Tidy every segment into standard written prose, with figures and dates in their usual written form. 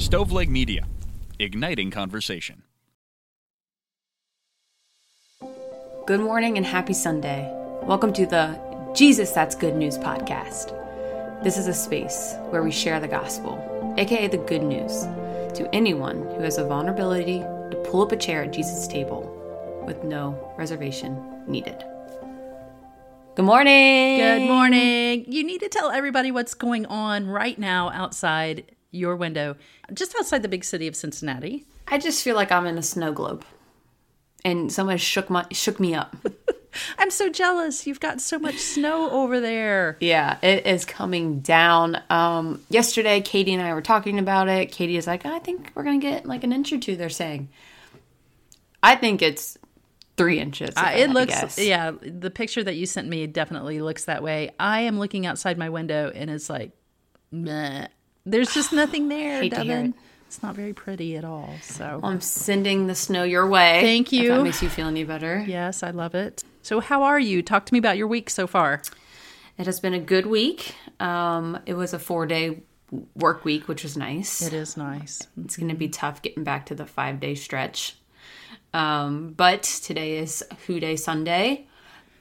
Stoveleg Media, igniting conversation. Good morning and happy Sunday. Welcome to the Jesus That's Good News podcast. This is a space where we share the gospel, aka the good news, to anyone who has a vulnerability to pull up a chair at Jesus' table with no reservation needed. Good morning. Good morning. You need to tell everybody what's going on right now outside your window, just outside the big city of Cincinnati. I just feel like I'm in a snow globe, and someone shook me up. I'm so jealous. You've got so much snow over there. Yeah, it is coming down. Yesterday, Katie and I were talking about it. Katie is like, I think we're going to get like an inch or two, they're saying. I think it's 3 inches. It looks, yeah, the picture that you sent me definitely looks that way. I am looking outside my window and it's like, meh. There's just nothing there, Devin. It's not very pretty at all. So I'm sending the snow your way. Thank you. If that makes you feel any better. Yes, I love it. So how are you? Talk to me about your week so far. It has been a good week. It was a 4-day work week, which was nice. It is nice. It's going to be tough getting back to the 5-day stretch. But today is Who Dey Sunday.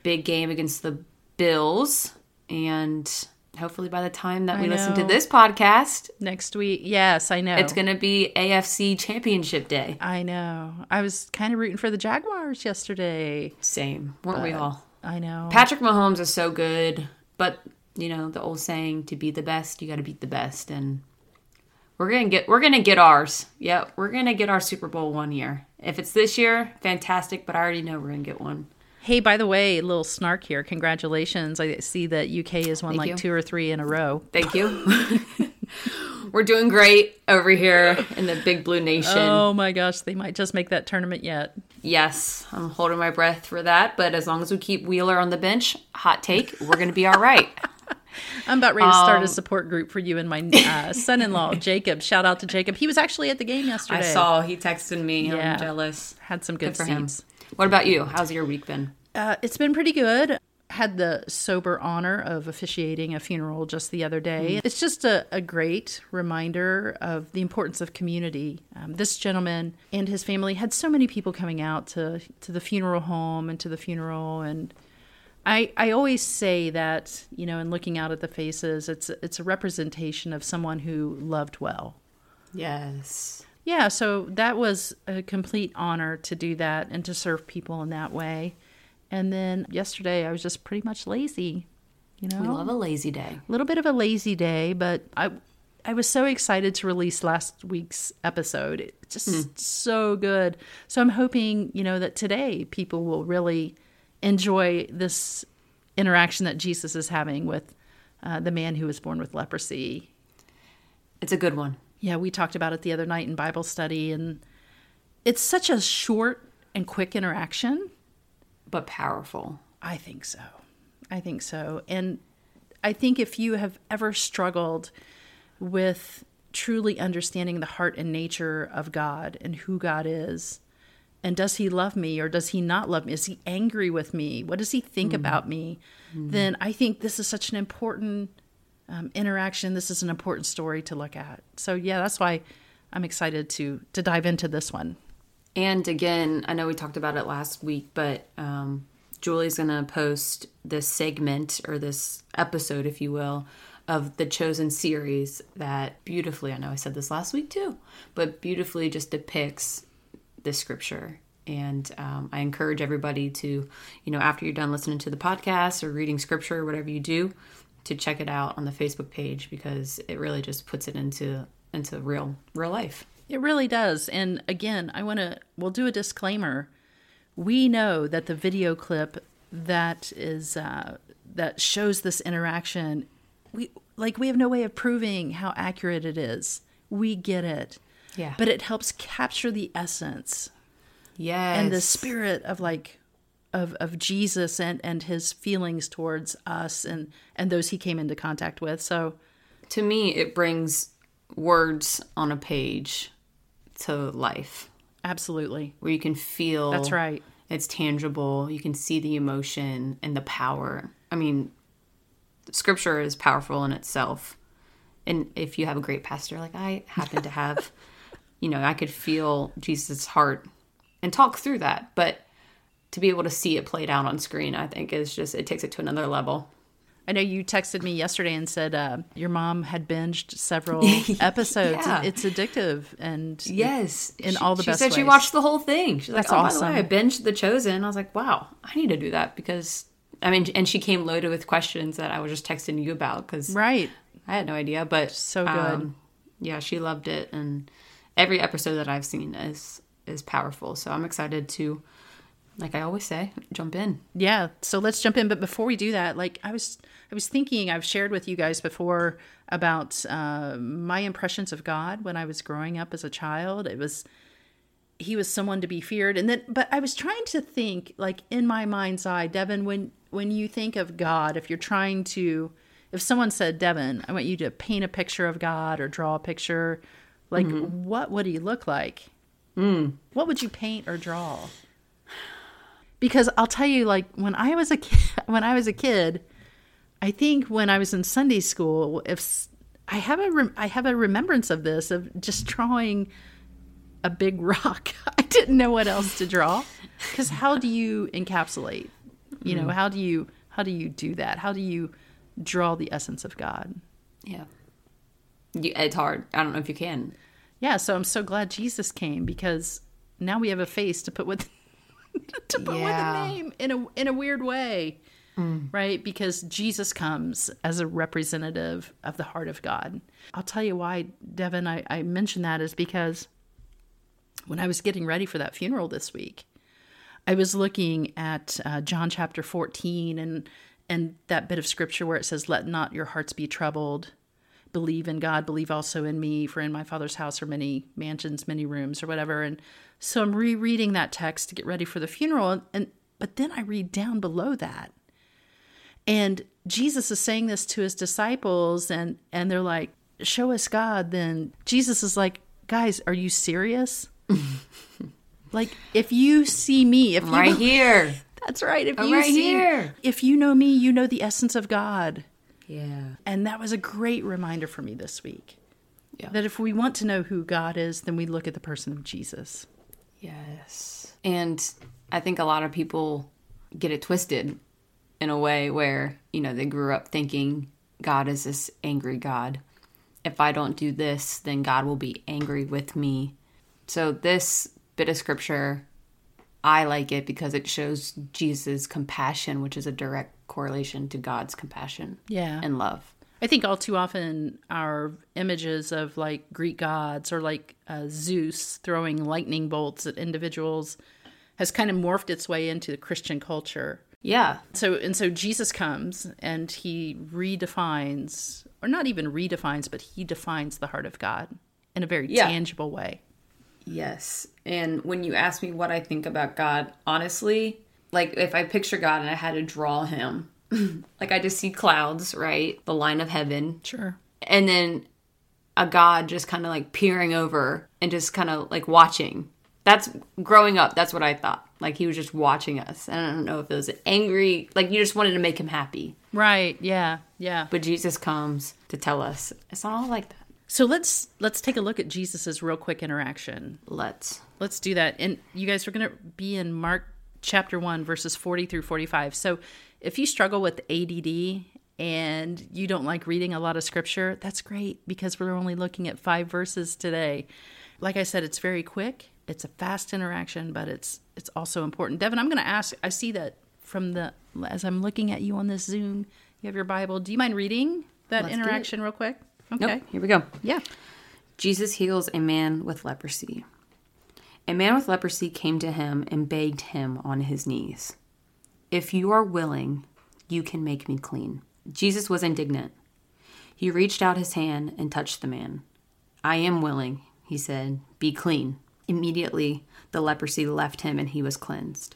Big game against the Bills. And hopefully by the time that we listen to this podcast. Next week. Yes, I know. It's going to be AFC Championship Day. I know. I was kind of rooting for the Jaguars yesterday. Same. Weren't we all? I know. Patrick Mahomes is so good. But, you know, the old saying, to be the best, you got to beat the best. And we're going to get ours. Yeah, we're going to get our Super Bowl one year. If it's this year, fantastic. But I already know we're going to get one. Hey, by the way, a little snark here. Congratulations. I see that UK has won like 2 or 3 in a row. Thank you. We're doing great over here in the Big Blue Nation. Oh my gosh, they might just make that tournament yet. Yes, I'm holding my breath for that. But as long as we keep Wheeler on the bench, hot take, we're going to be all right. I'm about ready to start a support group for you and my son-in-law, Jacob. Shout out to Jacob. He was actually at the game yesterday. I saw. He texted me. Yeah. I'm jealous. Had some good seats. What about you? How's your week been? It's been pretty good. Had the sober honor of officiating a funeral just the other day. Mm-hmm. It's just a great reminder of the importance of community. This gentleman and his family had so many people coming out to the funeral home and to the funeral. And I always say that, you know, in looking out at the faces, it's a representation of someone who loved well. Yes. Yeah, so that was a complete honor to do that and to serve people in that way. And then yesterday, I was just pretty much lazy, you know? We love a lazy day. A little bit of a lazy day, but I was so excited to release last week's episode. It's just so good. So I'm hoping, you know, that today people will really enjoy this interaction that Jesus is having with the man who was born with leprosy. It's a good one. Yeah, we talked about it the other night in Bible study, and it's such a short and quick interaction. But powerful. I think so. I think so. And I think if you have ever struggled with truly understanding the heart and nature of God and who God is, and does he love me or does he not love me? Is he angry with me? What does he think about me? Then I think this is such an important interaction. This is an important story to look at. So yeah, that's why I'm excited to dive into this one. And again, I know we talked about it last week, but Julie's going to post this segment or this episode, if you will, of the Chosen series that beautifully, I know I said this last week too, but beautifully just depicts the scripture. And I encourage everybody to, you know, after you're done listening to the podcast or reading scripture or whatever you do, to check it out on the Facebook page, because it really just puts it into real life. It really does. And again, we'll do a disclaimer. We know that the video clip that is that shows this interaction, we have no way of proving how accurate it is. We get it. Yeah. But it helps capture the essence. Yes. And the spirit of of Jesus and his feelings towards us and those he came into contact with. So to me, it brings words on a page to life. Absolutely. Where you can feel. That's right. It's tangible. You can see the emotion and the power. I mean, scripture is powerful in itself. And if you have a great pastor like I happen to have, you know, I could feel Jesus' heart and talk through that. But to be able to see it played out on screen, I think is just, it takes it to another level. I know you texted me yesterday and said your mom had binged several episodes. Yeah. It's addictive. And yes, in all the best ways. She said she watched the whole thing. She's like, oh, awesome. By the way, I binged The Chosen. I was like, wow, I need to do that because, I mean, and she came loaded with questions that I was just texting you about because right. I had no idea. But so good. Yeah, she loved it. And every episode that I've seen is powerful. So I'm excited to, like I always say, jump in. Yeah. So let's jump in. But before we do that, like I was thinking, I've shared with you guys before about my impressions of God when I was growing up as a child. He was someone to be feared. And then, but I was trying to think, like in my mind's eye, Devin, when you think of God, if someone said, Devin, I want you to paint a picture of God or draw a picture, like mm-hmm. what would he look like? Mm. What would you paint or draw? Because I'll tell you, like when I was a kid, I think when I was in Sunday school, if I have a remembrance of this, of just drawing a big rock. I didn't know what else to draw, because how do you encapsulate? You know, how do you do that? How do you draw the essence of God? Yeah, it's hard. I don't know if you can. Yeah, so I'm so glad Jesus came, because now we have a face to put with. To put yeah. with a name in a weird way, right? Because Jesus comes as a representative of the heart of God. I'll tell you why, Devin, I mentioned that is because when I was getting ready for that funeral this week, I was looking at John chapter 14 and that bit of scripture where it says, "Let not your hearts be troubled. Believe in God, believe also in me, for in my Father's house are many mansions, many rooms," or whatever. And so I'm rereading that text to get ready for the funeral. But then I read down below that. And Jesus is saying this to his disciples, and they're like, "Show us God." Then Jesus is like, "Guys, are you serious?" Like, if you see me, if I'm right here. That's right. If I'm you right see, here. If you know me, you know the essence of God. Yeah. And that was a great reminder for me this week. Yeah. That if we want to know who God is, then we look at the person of Jesus. Yes. And I think a lot of people get it twisted in a way where, you know, they grew up thinking God is this angry God. If I don't do this, then God will be angry with me. So this bit of scripture, I like it because it shows Jesus' compassion, which is a direct correlation to God's compassion and love. I think all too often our images of like Greek gods or like Zeus throwing lightning bolts at individuals has kind of morphed its way into the Christian culture. Yeah. So Jesus comes and he redefines, or not even redefines, but he defines the heart of God in a very tangible way. Yes. And when you ask me what I think about God, honestly, like if I picture God and I had to draw him, like I just see clouds, right? The line of heaven. Sure. And then a God just kind of like peering over and just kind of like watching. That's growing up. That's what I thought. Like he was just watching us. And I don't know if it was angry, like you just wanted to make him happy. Right. Yeah. Yeah. But Jesus comes to tell us it's not all like that. So let's take a look at Jesus's real quick interaction. Let's do that. And you guys are going to be in Mark chapter 1, verses 40 through 45. So if you struggle with ADD and you don't like reading a lot of scripture, that's great, because we're only looking at 5 verses today. Like I said, it's very quick. It's a fast interaction, but it's also important. Devin, I'm going to ask, I see that as I'm looking at you on this Zoom, you have your Bible. Do you mind reading that interaction real quick? Okay. Nope. Here we go. Yeah. Jesus heals a man with leprosy. A man with leprosy came to him and begged him on his knees, "If you are willing, you can make me clean." Jesus was indignant. He reached out his hand and touched the man. "I am willing," he said. "Be clean." Immediately, the leprosy left him and he was cleansed.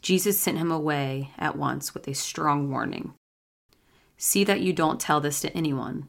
Jesus sent him away at once with a strong warning. "See that you don't tell this to anyone,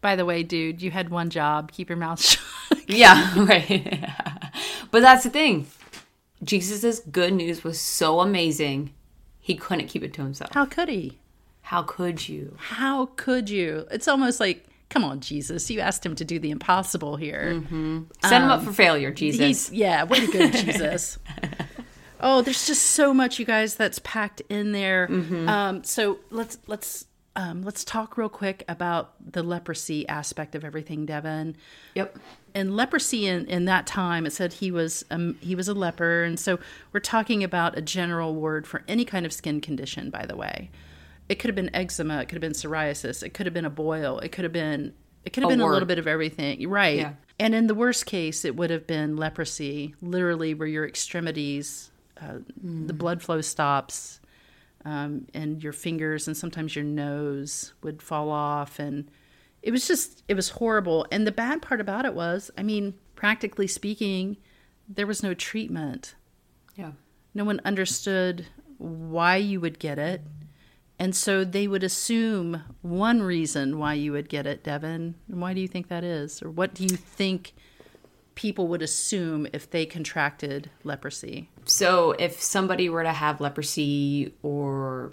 By the way, dude, you had one job. Keep your mouth shut. Yeah, right. But that's the thing. Jesus' good news was so amazing, he couldn't keep it to himself. How could he? How could you? How could you? It's almost like, come on, Jesus. You asked him to do the impossible here. Mm-hmm. Set him up for failure, Jesus. Yeah, way to go, Jesus. Oh, there's just so much, you guys, that's packed in there. Mm-hmm. So let's talk real quick about the leprosy aspect of everything, Devin. Yep. And leprosy in that time, it said he was a leper, and so we're talking about a general word for any kind of skin condition. By the way, it could have been eczema, it could have been psoriasis, it could have been a boil, it could have been a little bit of everything, right? Yeah. And in the worst case, it would have been leprosy, literally, where your extremities, the blood flow stops. And your fingers and sometimes your nose would fall off. And it was horrible. And the bad part about it was, I mean, practically speaking, there was no treatment. Yeah. No one understood why you would get it. And so they would assume one reason why you would get it, Devin. And why do you think that is? Or what do you think people would assume if they contracted leprosy? So if somebody were to have leprosy or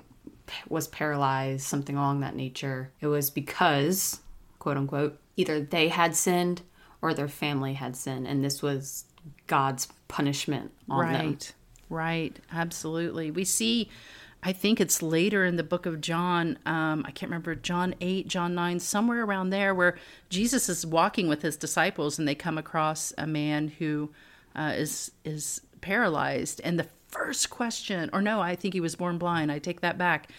was paralyzed, something along that nature, it was because, quote unquote, either they had sinned or their family had sinned. And this was God's punishment on them. Right. Absolutely. We see, I think it's later in the book of John, I can't remember, John 8, John 9, somewhere around there, where Jesus is walking with his disciples and they come across a man who is paralyzed. And the first question, or no, I think he was born blind. I take that back.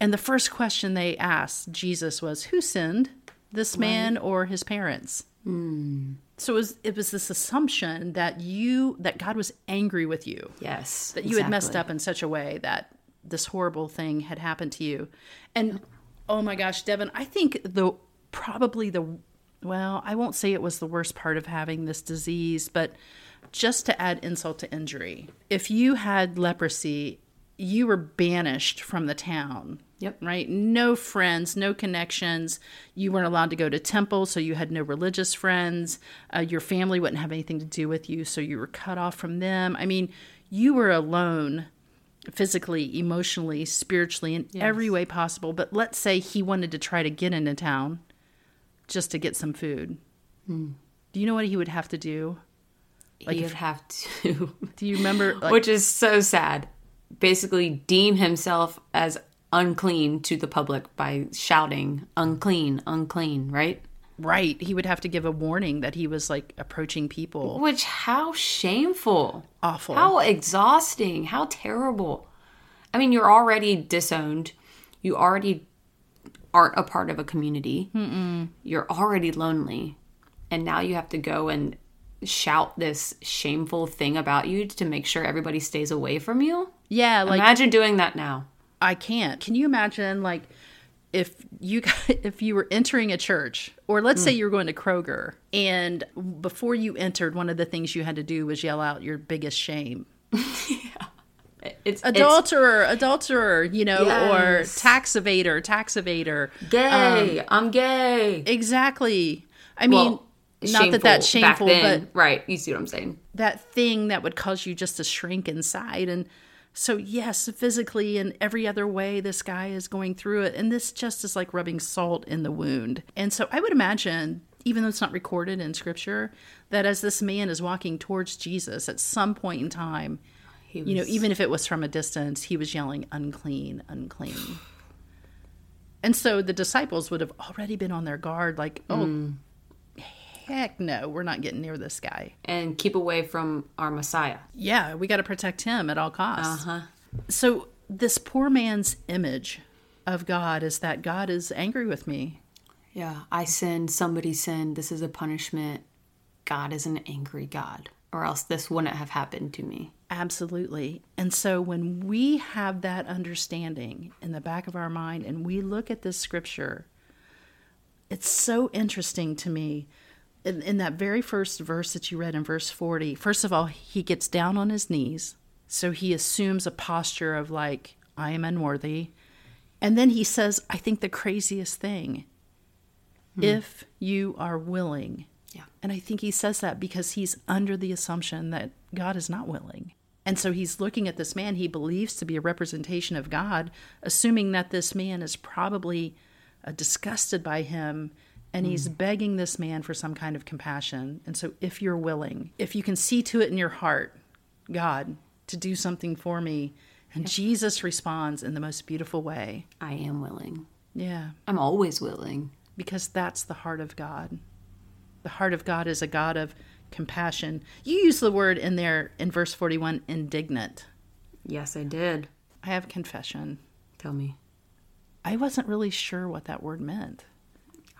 And the first question they asked Jesus was, who sinned, this man or his parents? Mm. So it was this assumption that God was angry with you. Yes, that you had messed up in such a way that this horrible thing had happened to you. And oh my gosh, Devin, I think I won't say it was the worst part of having this disease, but just to add insult to injury, if you had leprosy, you were banished from the town. Yep. Right? No friends, no connections. You weren't allowed to go to temple, so you had no religious friends. Your family wouldn't have anything to do with you, so you were cut off from them. I mean, you were alone. Physically, emotionally, spiritually, in every way possible. But let's say he wanted to try to get into town just to get some food. Mm. Do you know what he would have to do? Like he would have to... Do you remember? Which is so sad. Basically deem himself as unclean to the public by shouting, unclean, unclean, right? Right. He would have to give a warning that he was like approaching people. Which, how shameful. Awful. How exhausting. How terrible. I mean, you're already disowned. You already aren't a part of a community. Mm-mm. You're already lonely. And now you have to go and shout this shameful thing about you to make sure everybody stays away from you? Yeah. Like, imagine doing that now. I can't. Can you imagine, like... If you were entering a church, or let's say you were going to Kroger, and before you entered, one of the things you had to do was yell out your biggest shame. Yeah. It's adulterer, you know, yes. Or tax evader. Gay, I'm gay. Exactly. I mean, not that that's shameful, but... Right, you see what I'm saying. That thing that would cause you just to shrink inside and... So yes, physically and every other way, this guy is going through it. And this just is like rubbing salt in the wound. And so I would imagine, even though it's not recorded in scripture, that as this man is walking towards Jesus at some point in time, he was, you know, even if it was from a distance, he was yelling, unclean, unclean. And so the disciples would have already been on their guard, like, heck no, we're not getting near this guy. And keep away from our Messiah. Yeah, we got to protect him at all costs. Uh-huh. So this poor man's image of God is that God is angry with me. Yeah, I sinned, somebody sinned, this is a punishment. God is an angry God. or else this wouldn't have happened to me. Absolutely. And so when we have that understanding in the back of our mind and we look at this scripture, it's so interesting to me. In that very first verse that you read in verse 40, first of all, he gets down on his knees. So he assumes a posture of like, I am unworthy. And then he says, I think the craziest thing, if you are willing. Yeah. And I think he says that because he's under the assumption that God is not willing. And so he's looking at this man he believes to be a representation of God, assuming that this man is probably disgusted by him. And he's begging this man for some kind of compassion. And so if you're willing, if you can see to it in your heart, God, to do something for me. And Jesus responds in the most beautiful way. I am willing. Yeah. I'm always willing. Because that's the heart of God. The heart of God is a God of compassion. You use the word in there in verse 41, indignant. Yes, I did. I have a confession. Tell me. I wasn't really sure what that word meant.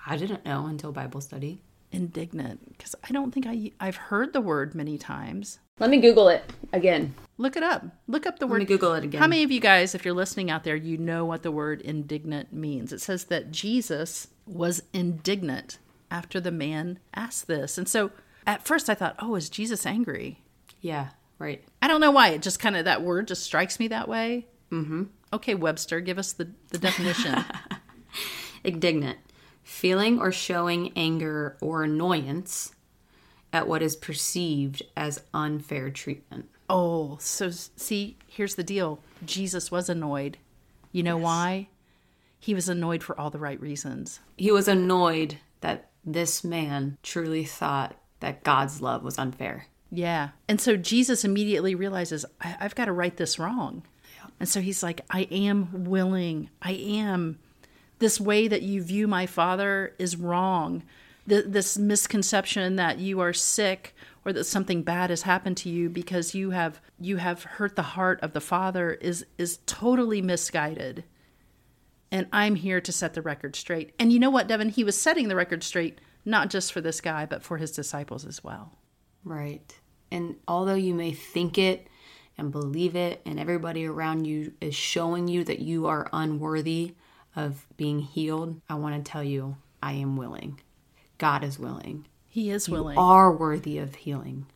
I didn't know until Bible study. Indignant, because I don't think I've heard the word many times. Let me Google it again. Look it up. Look up the word. Let me Google it again. How many of you guys, if you're listening out there, you know what the word indignant means? It says that Jesus was indignant after the man asked this. And so at first I thought, oh, is Jesus angry? Yeah, right. I don't know why. It just kind of, that word just strikes me that way. Mm-hmm. Okay, Webster, give us the definition. Indignant. Feeling or showing anger or annoyance at what is perceived as unfair treatment. Oh, so see, here's the deal. Jesus was annoyed. You know why? He was annoyed for all the right reasons. He was annoyed that this man truly thought that God's love was unfair. Yeah. And so Jesus immediately realizes, I've got to right this wrong. Yeah. And so he's like, I am willing. I am. This way that you view my father is wrong. This misconception that you are sick or that something bad has happened to you because you have hurt the heart of the father is totally misguided. And I'm here to set the record straight. And you know what, Devin? He was setting the record straight, not just for this guy, but for his disciples as well. Right. And although you may think it and believe it, and everybody around you is showing you that you are unworthy of being healed, I want to tell you, I am willing. God is willing. He is willing. You are worthy of healing.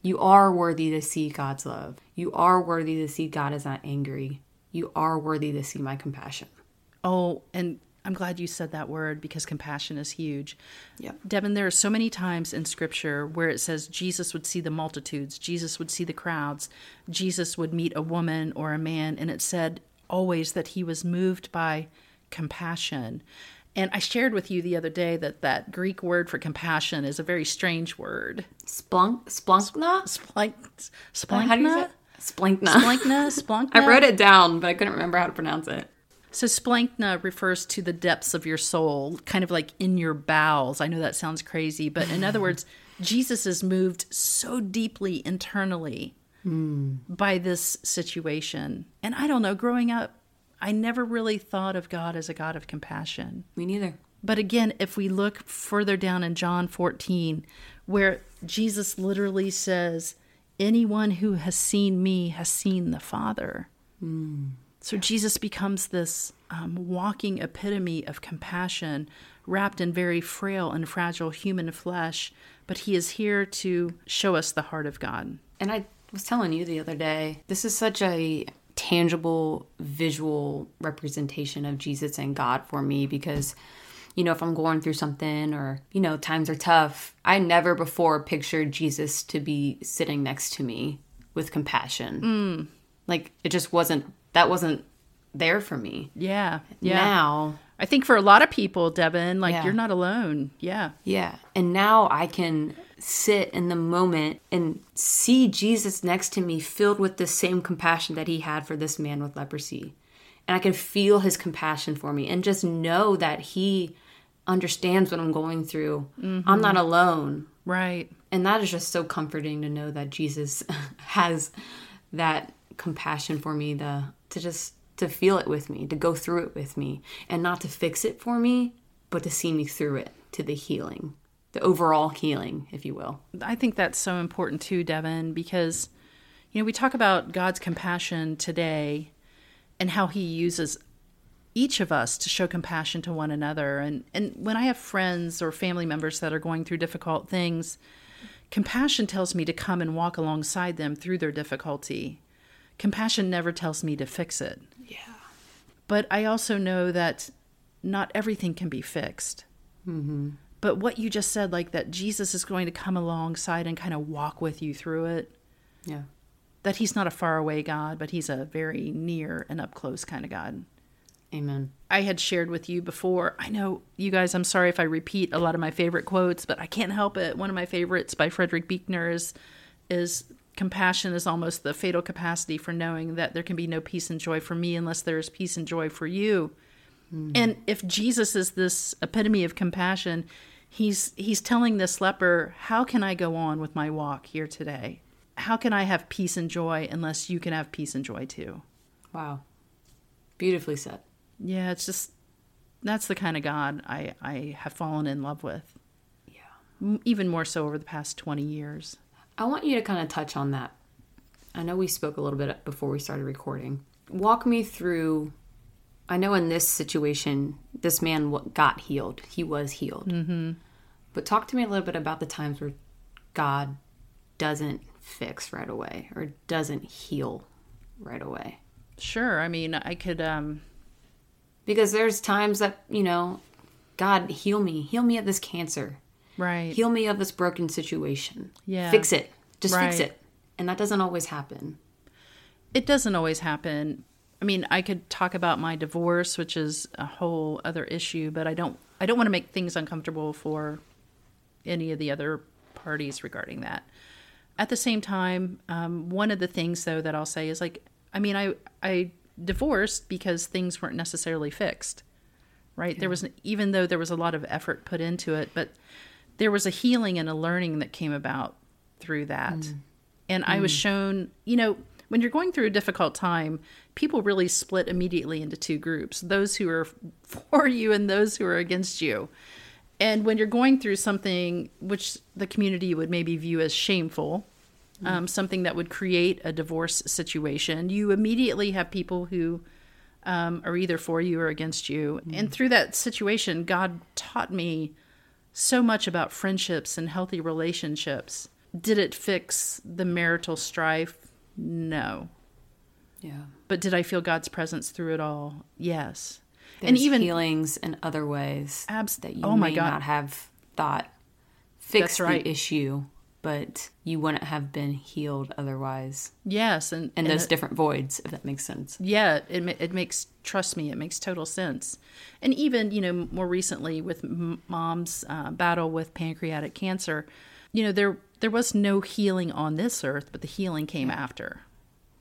You are worthy to see God's love. You are worthy to see God is not angry. You are worthy to see my compassion. Oh, and I'm glad you said that word because compassion is huge. Yeah, Devin, there are so many times in Scripture where it says Jesus would see the multitudes, Jesus would see the crowds, Jesus would meet a woman or a man, and it said always that he was moved by compassion. And I shared with you the other day that Greek word for compassion is a very strange word. Splankna? How do you say it? Splankna. I wrote it down, but I couldn't remember how to pronounce it. So splankna refers to the depths of your soul, kind of like in your bowels. I know that sounds crazy, but in other words, Jesus is moved so deeply internally by this situation. And I don't know, growing up, I never really thought of God as a God of compassion. Me neither. But again, if we look further down in John 14, where Jesus literally says, anyone who has seen me has seen the Father. Mm. So Jesus becomes this walking epitome of compassion, wrapped in very frail and fragile human flesh. But he is here to show us the heart of God. And I was telling you the other day, this is such a tangible visual representation of Jesus and God for me because, you know, if I'm going through something or, you know, times are tough, I never before pictured Jesus to be sitting next to me with compassion. Like, it just wasn't there for me. Yeah. Yeah. Now, I think for a lot of people, Devin, like you're not alone. Yeah. Yeah. And now I can sit in the moment and see Jesus next to me filled with the same compassion that he had for this man with leprosy. And I can feel his compassion for me and just know that he understands what I'm going through. Mm-hmm. I'm not alone. Right. And that is just so comforting to know that Jesus has that compassion for me, to feel it with me, to go through it with me, and not to fix it for me, but to see me through it to the healing. the overall healing, if you will. I think that's so important too, Devin, because, you know, we talk about God's compassion today and how he uses each of us to show compassion to one another. And when I have friends or family members that are going through difficult things, compassion tells me to come and walk alongside them through their difficulty. Compassion never tells me to fix it. Yeah. But I also know that not everything can be fixed. Mm-hmm. But what you just said, like that Jesus is going to come alongside and kind of walk with you through it. Yeah. That he's not a faraway God, but he's a very near and up close kind of God. Amen. I had shared with you before. I know, you guys, I'm sorry if I repeat a lot of my favorite quotes, but I can't help it. One of my favorites by Frederick Buechner is compassion is almost the fatal capacity for knowing that there can be no peace and joy for me unless there is peace and joy for you. Mm. And if Jesus is this epitome of compassion, he's telling this leper, how can I go on with my walk here today? How can I have peace and joy unless you can have peace and joy too? Wow. Beautifully said. Yeah, it's just, that's the kind of God I have fallen in love with. Yeah. Even more so over the past 20 years. I want you to kind of touch on that. I know we spoke a little bit before we started recording. Walk me through, I know in this situation, this man got healed. He was healed. Mm-hmm. But talk to me a little bit about the times where God doesn't fix right away or doesn't heal right away. Sure. I mean, I could... Because there's times that, you know, God, heal me of this cancer. Right. Heal me of this broken situation. Yeah. Fix it. Just fix it. And that doesn't always happen. It doesn't always happen. I mean, I could talk about my divorce, which is a whole other issue, but I don't want to make things uncomfortable for any of the other parties regarding that. At the same time, one of the things, though, that I'll say is, like, I mean, I divorced because things weren't necessarily fixed, right? Yeah. There was, even though there was a lot of effort put into it, but there was a healing and a learning that came about through that. Mm. And I was shown, you know, when you're going through a difficult time, people really split immediately into two groups, those who are for you and those who are against you. And when you're going through something which the community would maybe view as shameful, something that would create a divorce situation, you immediately have people who are either for you or against you. Mm. And through that situation, God taught me so much about friendships and healthy relationships. Did it fix the marital strife? No. Yeah. But did I feel God's presence through it all? Yes. There's and even healings in other ways that you may not have thought fixed the issue, but you wouldn't have been healed otherwise. Yes. And those different voids, if that makes sense. Yeah, it makes, trust me, it makes total sense. And even, you know, more recently with Mom's battle with pancreatic cancer, you know, there was no healing on this earth, but the healing came after.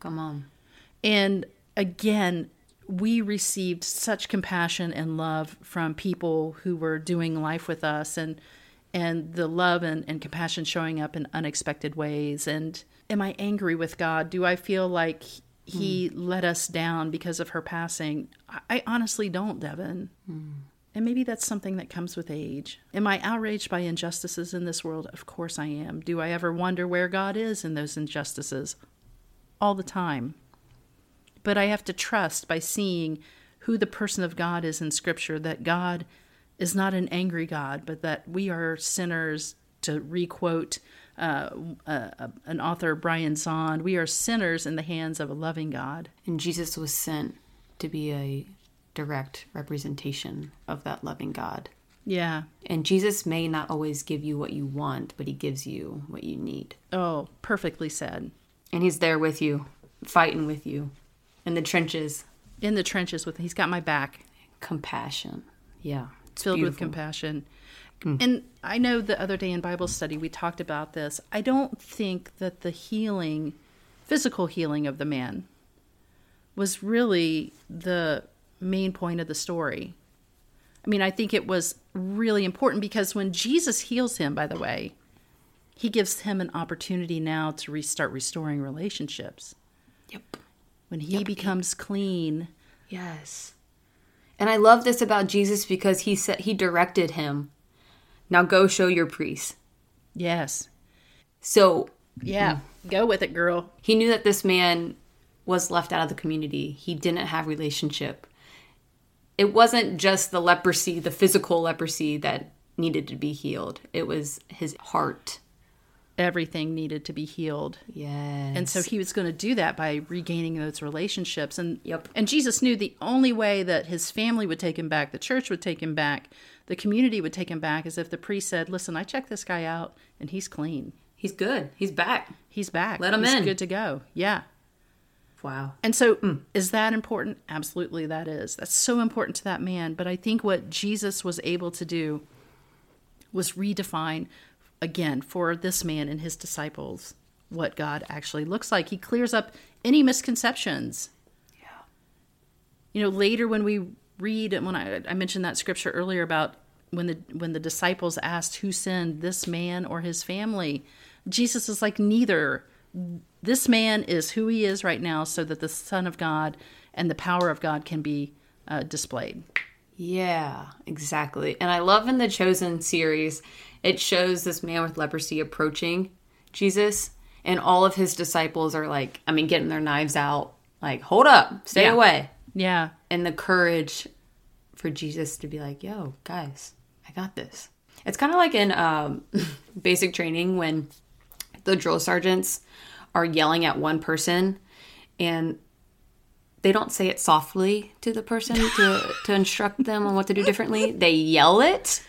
Come on. And again, we received such compassion and love from people who were doing life with us, and the love and compassion showing up in unexpected ways. And am I angry with God? Do I feel like he let us down because of her passing? I honestly don't, Devin. Mm. And maybe that's something that comes with age. Am I outraged by injustices in this world? Of course I am. Do I ever wonder where God is in those injustices? All the time. But I have to trust by seeing who the person of God is in Scripture, that God is not an angry God, but that we are sinners, to re-quote an author, Brian Zahn, we are sinners in the hands of a loving God. And Jesus was sent to be a direct representation of that loving God. Yeah. And Jesus may not always give you what you want, but he gives you what you need. Oh, perfectly said. And he's there with you, fighting with you, in the trenches. In the trenches with him. He's got my back. Compassion. Yeah. It's filled with compassion. Mm. And I know the other day in Bible study, we talked about this. I don't think that the healing, physical healing of the man was really the main point of the story. I mean, I think it was really important because when Jesus heals him, by the way, he gives him an opportunity now to restart restoring relationships. Yep. When he becomes clean. Yes. And I love this about Jesus because he said he directed him Now go show your priest. Yes. So. Yeah. Go with it, girl. He knew that this man was left out of the community. He didn't have relationship. It wasn't just the leprosy, the physical leprosy that needed to be healed. It was his heart. Everything needed to be healed. Yes. And so he was going to do that by regaining those relationships. And yep. And Jesus knew the only way that his family would take him back, the church would take him back, the community would take him back, is if the priest said, listen, I checked this guy out and he's clean. He's good. He's back. He's back. Let him in. He's good to go. Yeah. Wow. And so is that important? Absolutely that is. That's so important to that man. But I think what Jesus was able to do was redefine, again, for this man and his disciples, what God actually looks like. He clears up any misconceptions. Yeah. You know, later when we read, and when I mentioned that scripture earlier about when the disciples asked who sinned, this man or his family, Jesus is like, neither. This man is who he is right now so that the Son of God and the power of God can be displayed. Yeah, exactly. And I love in the Chosen series, it shows this man with leprosy approaching Jesus, and all of his disciples are like, I mean, getting their knives out, like, hold up, stay away. Yeah. And the courage for Jesus to be like, yo, guys, I got this. It's kind of like in basic training when the drill sergeants are yelling at one person and they don't say it softly to the person to instruct them on what to do differently. They yell it,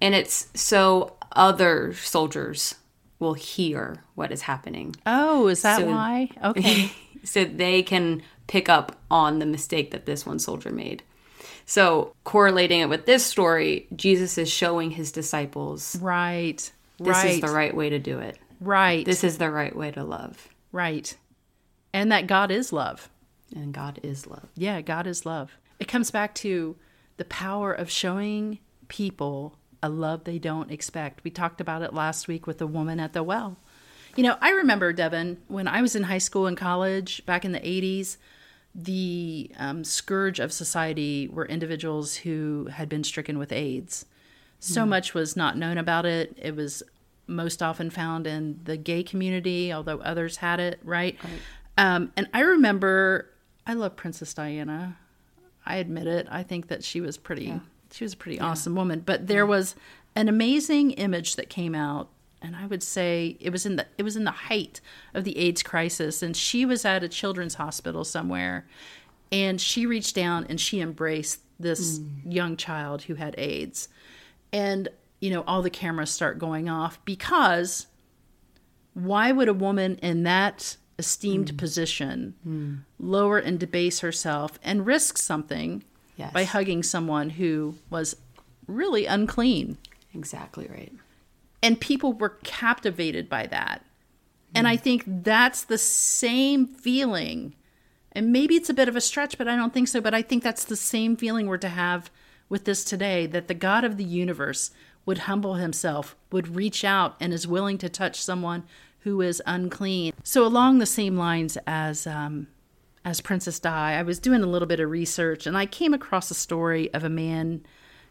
and it's so other soldiers will hear what is happening. Oh, is that why? Okay. So they can pick up on the mistake that this one soldier made. So correlating it with this story, Jesus is showing his disciples. Right. This is the right way to do it. Right. This is the right way to love. Right. And that God is love. And God is love. Yeah, God is love. It comes back to the power of showing people a love they don't expect. We talked about it last week with the woman at the well. You know, I remember, Devin, when I was in high school and college back in the 80s, the scourge of society were individuals who had been stricken with AIDS. So much was not known about it. It was most often found in the gay community, although others had it, right? And I remember, I love Princess Diana. I admit it. I think that she was a pretty awesome woman. But there was an amazing image that came out, and I would say it was in the height of the AIDS crisis, and she was at a children's hospital somewhere, and she reached down and she embraced this young child who had AIDS. And you know, all the cameras start going off, because why would a woman in that esteemed position lower and debase herself and risk something by hugging someone who was really unclean? Exactly right. And people were captivated by that. And I think that's the same feeling. And maybe it's a bit of a stretch, but I don't think so. But I think that's the same feeling we're to have with this today, that the God of the universe would humble himself, would reach out, and is willing to touch someone who is unclean. So along the same lines as Princess Di, I was doing a little bit of research, and I came across a story of a man,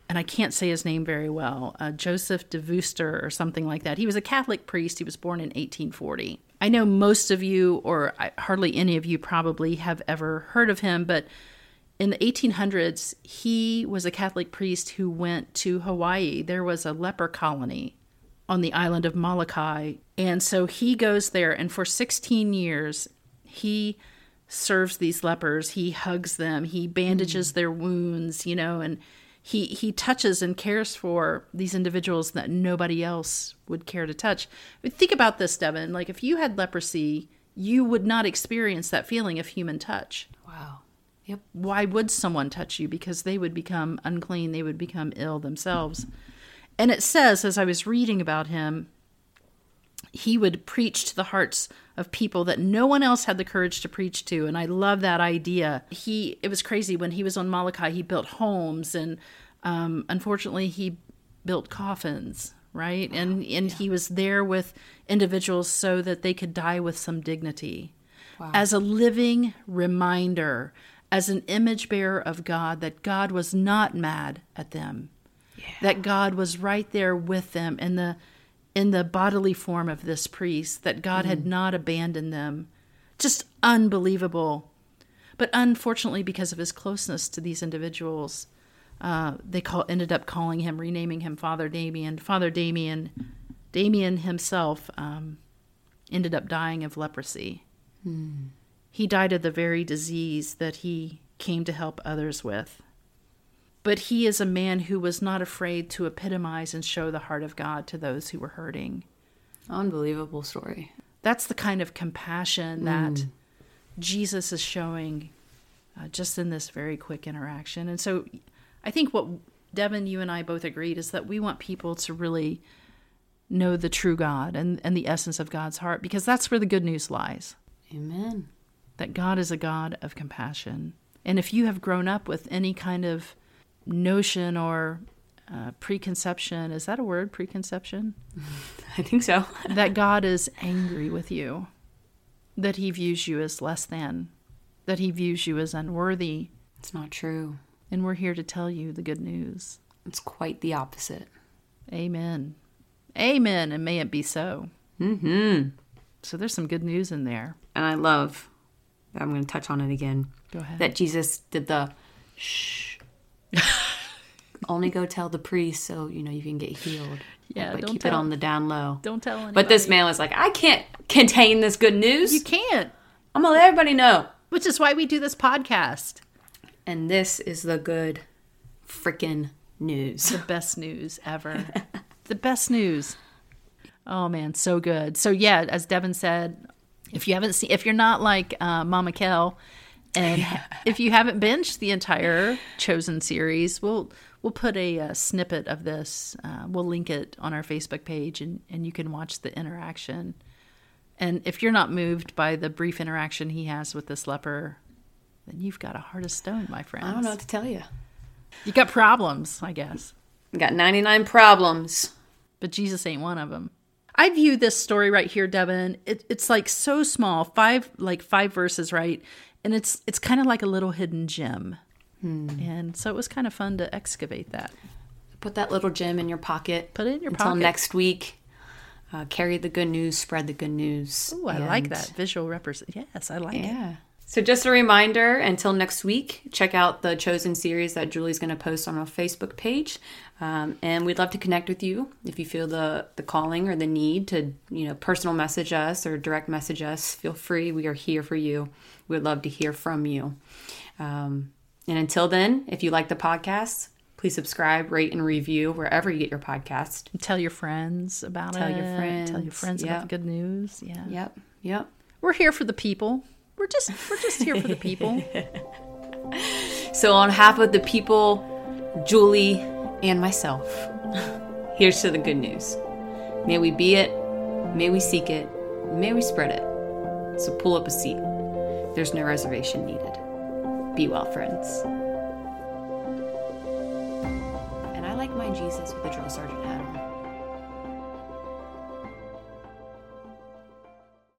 and I can't say his name very well, Joseph de Vuster or something like that. He was a Catholic priest. He was born in 1840. I know most of you, or hardly any of you probably, have ever heard of him, but in the 1800s, he was a Catholic priest who went to Hawaii. There was a leper colony on the island of Molokai. And so he goes there, and for 16 years, he serves these lepers. He hugs them. He bandages their wounds, you know, and he touches and cares for these individuals that nobody else would care to touch. But think about this, Devin. Like, if you had leprosy, you would not experience that feeling of human touch. Wow. Yep. Why would someone touch you? Because they would become unclean. They would become ill themselves. And it says, as I was reading about him, he would preach to the hearts of people that no one else had the courage to preach to. And I love that idea. It was crazy. When he was on Molokai, he built homes. And unfortunately, he built coffins, right? Wow. And he was there with individuals so that they could die with some dignity. Wow. As a living reminder, as an image bearer of God, that God was not mad at them. Yeah. that God was right there with them in the bodily form of this priest, that God had not abandoned them. Just unbelievable. But unfortunately, because of his closeness to these individuals, renaming him Father Damien. Father Damien himself ended up dying of leprosy. Mm. He died of the very disease that he came to help others with. But he is a man who was not afraid to epitomize and show the heart of God to those who were hurting. Unbelievable story. That's the kind of compassion that Jesus is showing just in this very quick interaction. And so I think what, Devin, you and I both agreed is that we want people to really know the true God and the essence of God's heart, because that's where the good news lies. Amen. That God is a God of compassion. And if you have grown up with any kind of notion or preconception, is that a word, preconception? I think so. That God is angry with you, that he views you as less than, that he views you as unworthy. It's not true. And we're here to tell you the good news. It's quite the opposite. Amen. Amen, and may it be so. Mm-hmm. So there's some good news in there. And I love, I'm going to touch on it again. Go ahead. That Jesus did the shh. Only go tell the priest so, you can get healed. Yeah, but keep it on the down low. Don't tell anybody. But this man was like, I can't contain this good news. You can't. I'm going to let everybody know. Which is why we do this podcast. And this is the good freaking news. The best news ever. The best news. Oh man, so good. So yeah, as Devin said, if you're not like Mama Kel, and if you haven't binged the entire Chosen series, we'll put a snippet of this. We'll link it on our Facebook page, and you can watch the interaction. And if you're not moved by the brief interaction he has with this leper, then you've got a heart of stone, my friends. I don't know what to tell you. You got problems, I guess. You got 99 problems. But Jesus ain't one of them. I view this story right here, Devin. It's like so small, five verses, right? And it's kind of like a little hidden gem. And so it was kind of fun to excavate that. Put that little gem in your pocket. Put it in your pocket. Until next week. Carry the good news. Spread the good news. Oh, I like that. Visual representation. Yes, I like it. Yeah. So just a reminder, until next week, check out the Chosen series that Julie's going to post on our Facebook page. And we'd love to connect with you if you feel the calling or the need to, personal message us or direct message us. Feel free. We are here for you. We'd love to hear from you. And until then, if you like the podcast, please subscribe, rate, and review wherever you get your podcast. Tell your friends about it. Tell your friends about the good news. Yeah. Yep. We're here for the people. We're just here for the people. So on behalf of the people, Julie, and myself, here's to the good news. May we be it. May we seek it. May we spread it. So pull up a seat. There's no reservation needed. Be well, friends. And I like my Jesus with a drill sergeant hat on.